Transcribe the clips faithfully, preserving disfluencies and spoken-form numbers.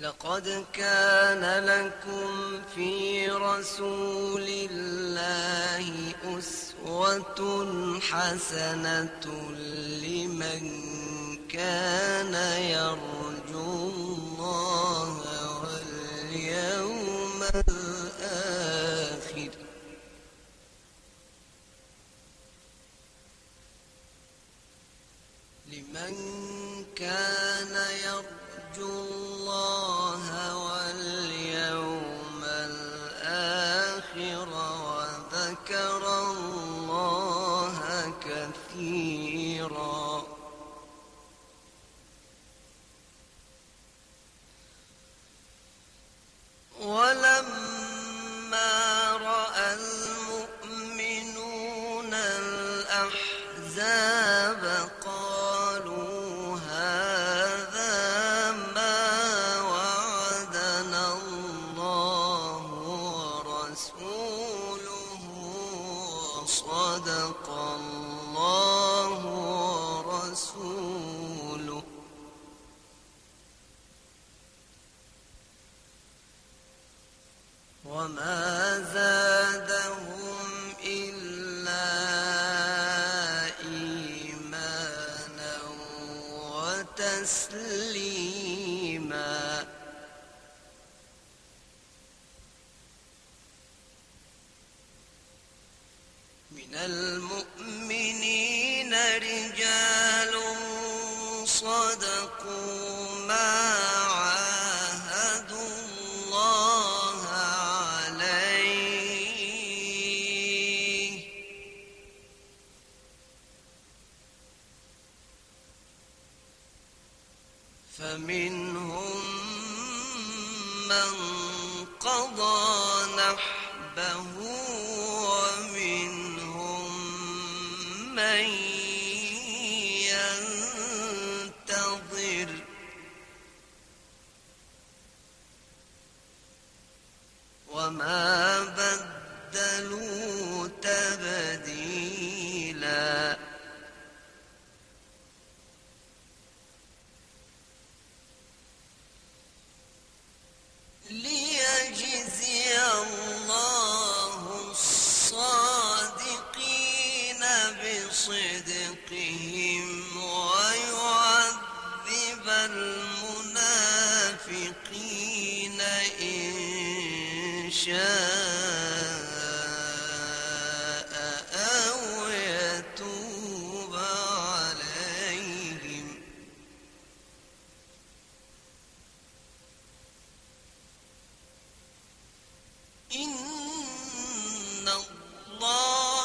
لقد كان لكم في رسول الله أسوة حسنة لمن كان يرجو الله واليوم الآخر لمن كان يرجو الله واليوم الآخر وذكر الله كثيرا. ولما رأى المؤمنون الأحزاب قالوا هذا ما وعدنا الله ورسوله وصدق الله ورسوله وما زادهم إلا إيمانا وتسليما. من المؤمنين رجال صدقوا ما عاهدوا الله عليه فمنهم من قضى نحبه من ينتظر وما بدلوا تبديلا. ليجزي الله الصادقين بصدقهم ويعذب المنافقين إن شاء أو يتوب عليهم إن الله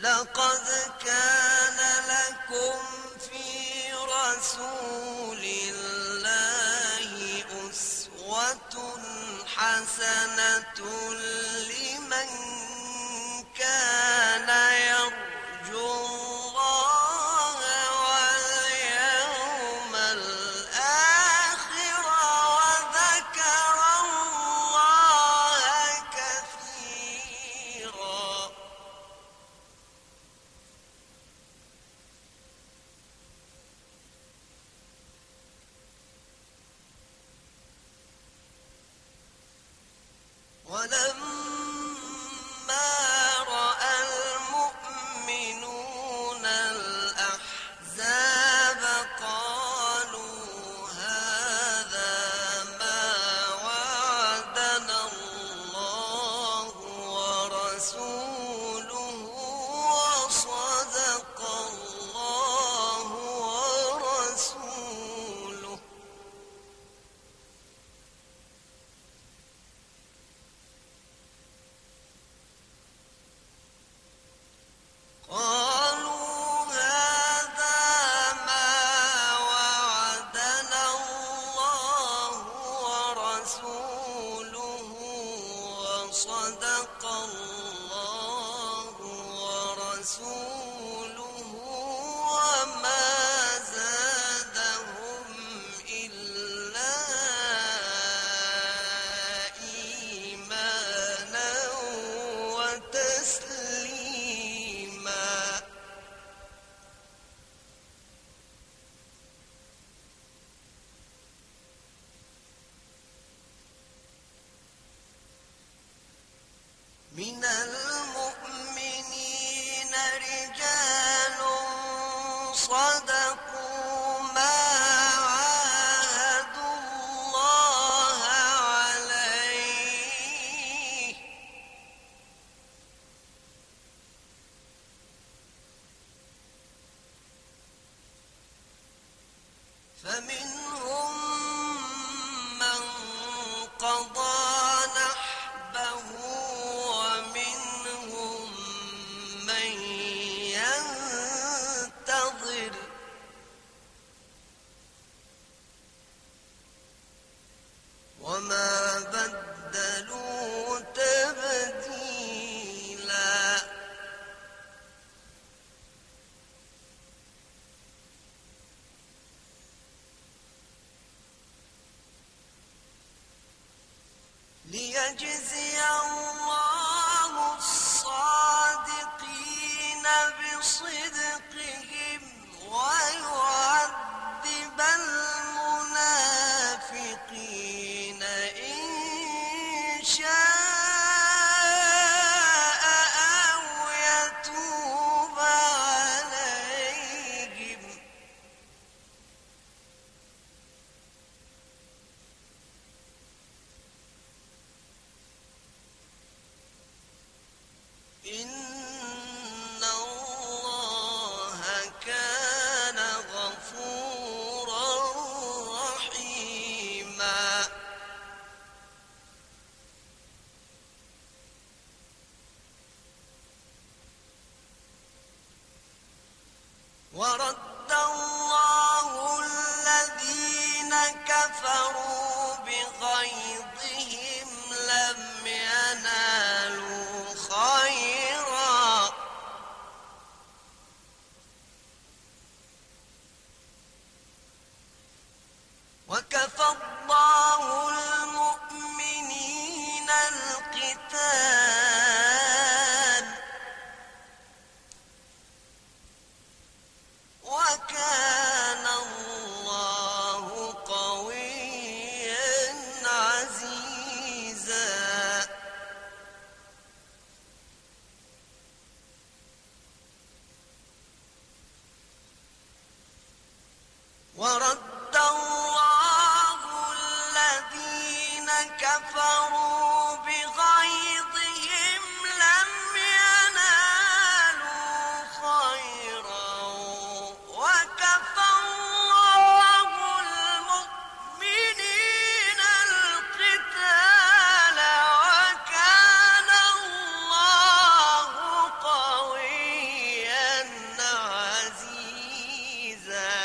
لقد كان لكم في رسول الله أسوة حسنة لمن كان يرجو الله واليوم الآخر وذكر الله كثيرا. ولم صدق الله ورسوله وما زادهم إلا إيمانا وتسليما. من المؤمنين رجال صدقوا ما عاهدوا الله عليه، فمنهم من قضى نحبه ومنهم من ينتظر، وما بدلوا تبديلا. ليجزي الله الصادقين بصدقهم ويعذب المنافقين إن شاء أو يتوب عليهم، إن الله كان غفورا رحيما. ورد الله الذين كفروا بغيظهم لم ينالوا خيرا، وكفى الله المؤمنين القتال، وكان الله قويا عزيزا. ورد الله الذين كفروا بغيظهم لم ينالوا خيرا، وكفى الله المؤمنين القتال، وكان الله قويا عزيزا.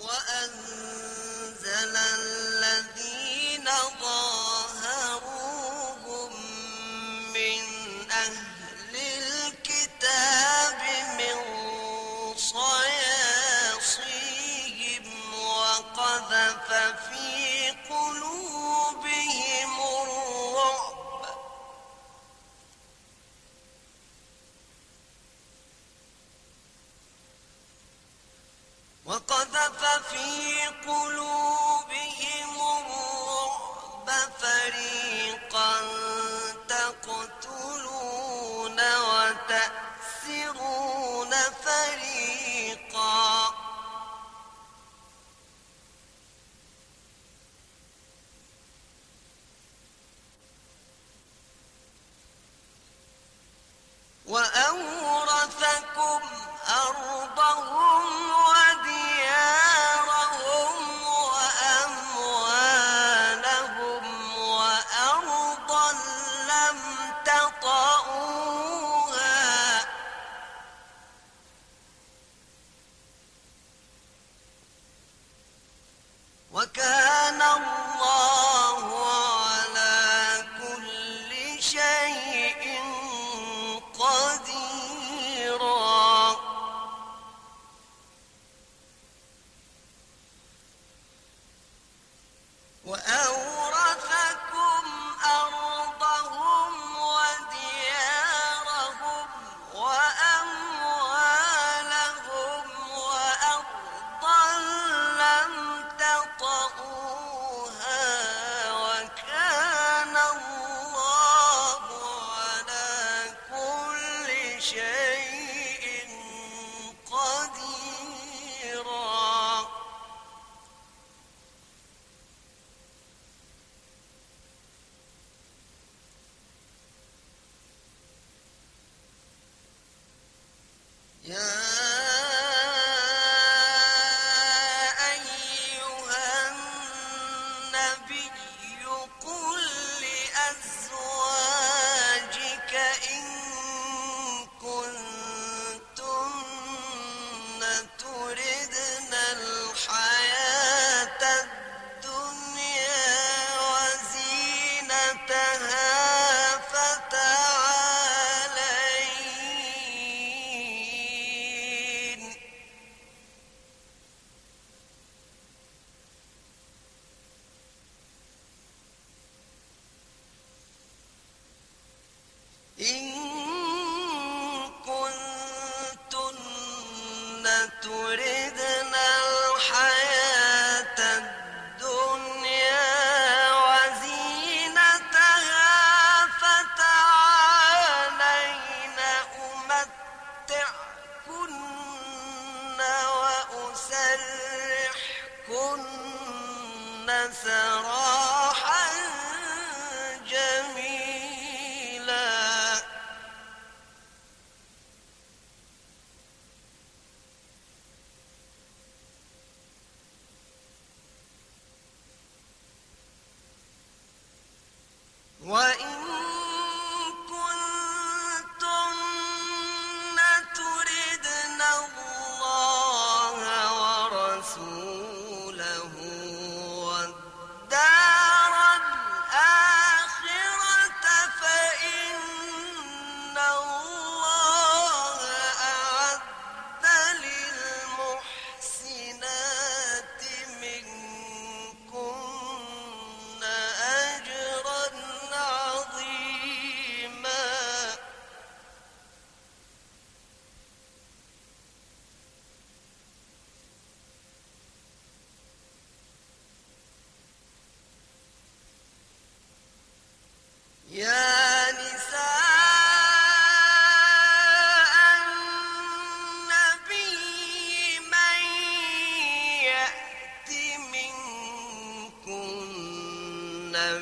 وأنزل الذين ظاهروهم من أهل الكتاب من صياصيهم وقذف في قلوبهم الرعب، وقذف في قلوبهم الرعب فريقا تقتلون وتأسرون فريقا. وأورثكم أرضهم وديارهم وأموالهم وأرضا شيء قديرا يا سراحا جميلا وإن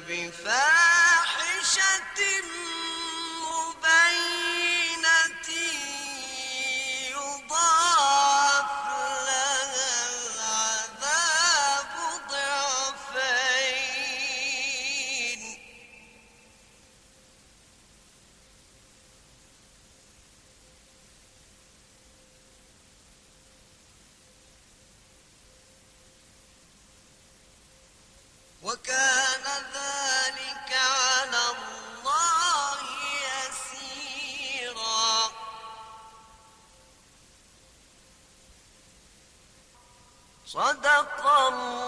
بفاحشة مبينة يضاعف لها العذاب ضعفين وكان ذلك على الله يسيرا صدق الله.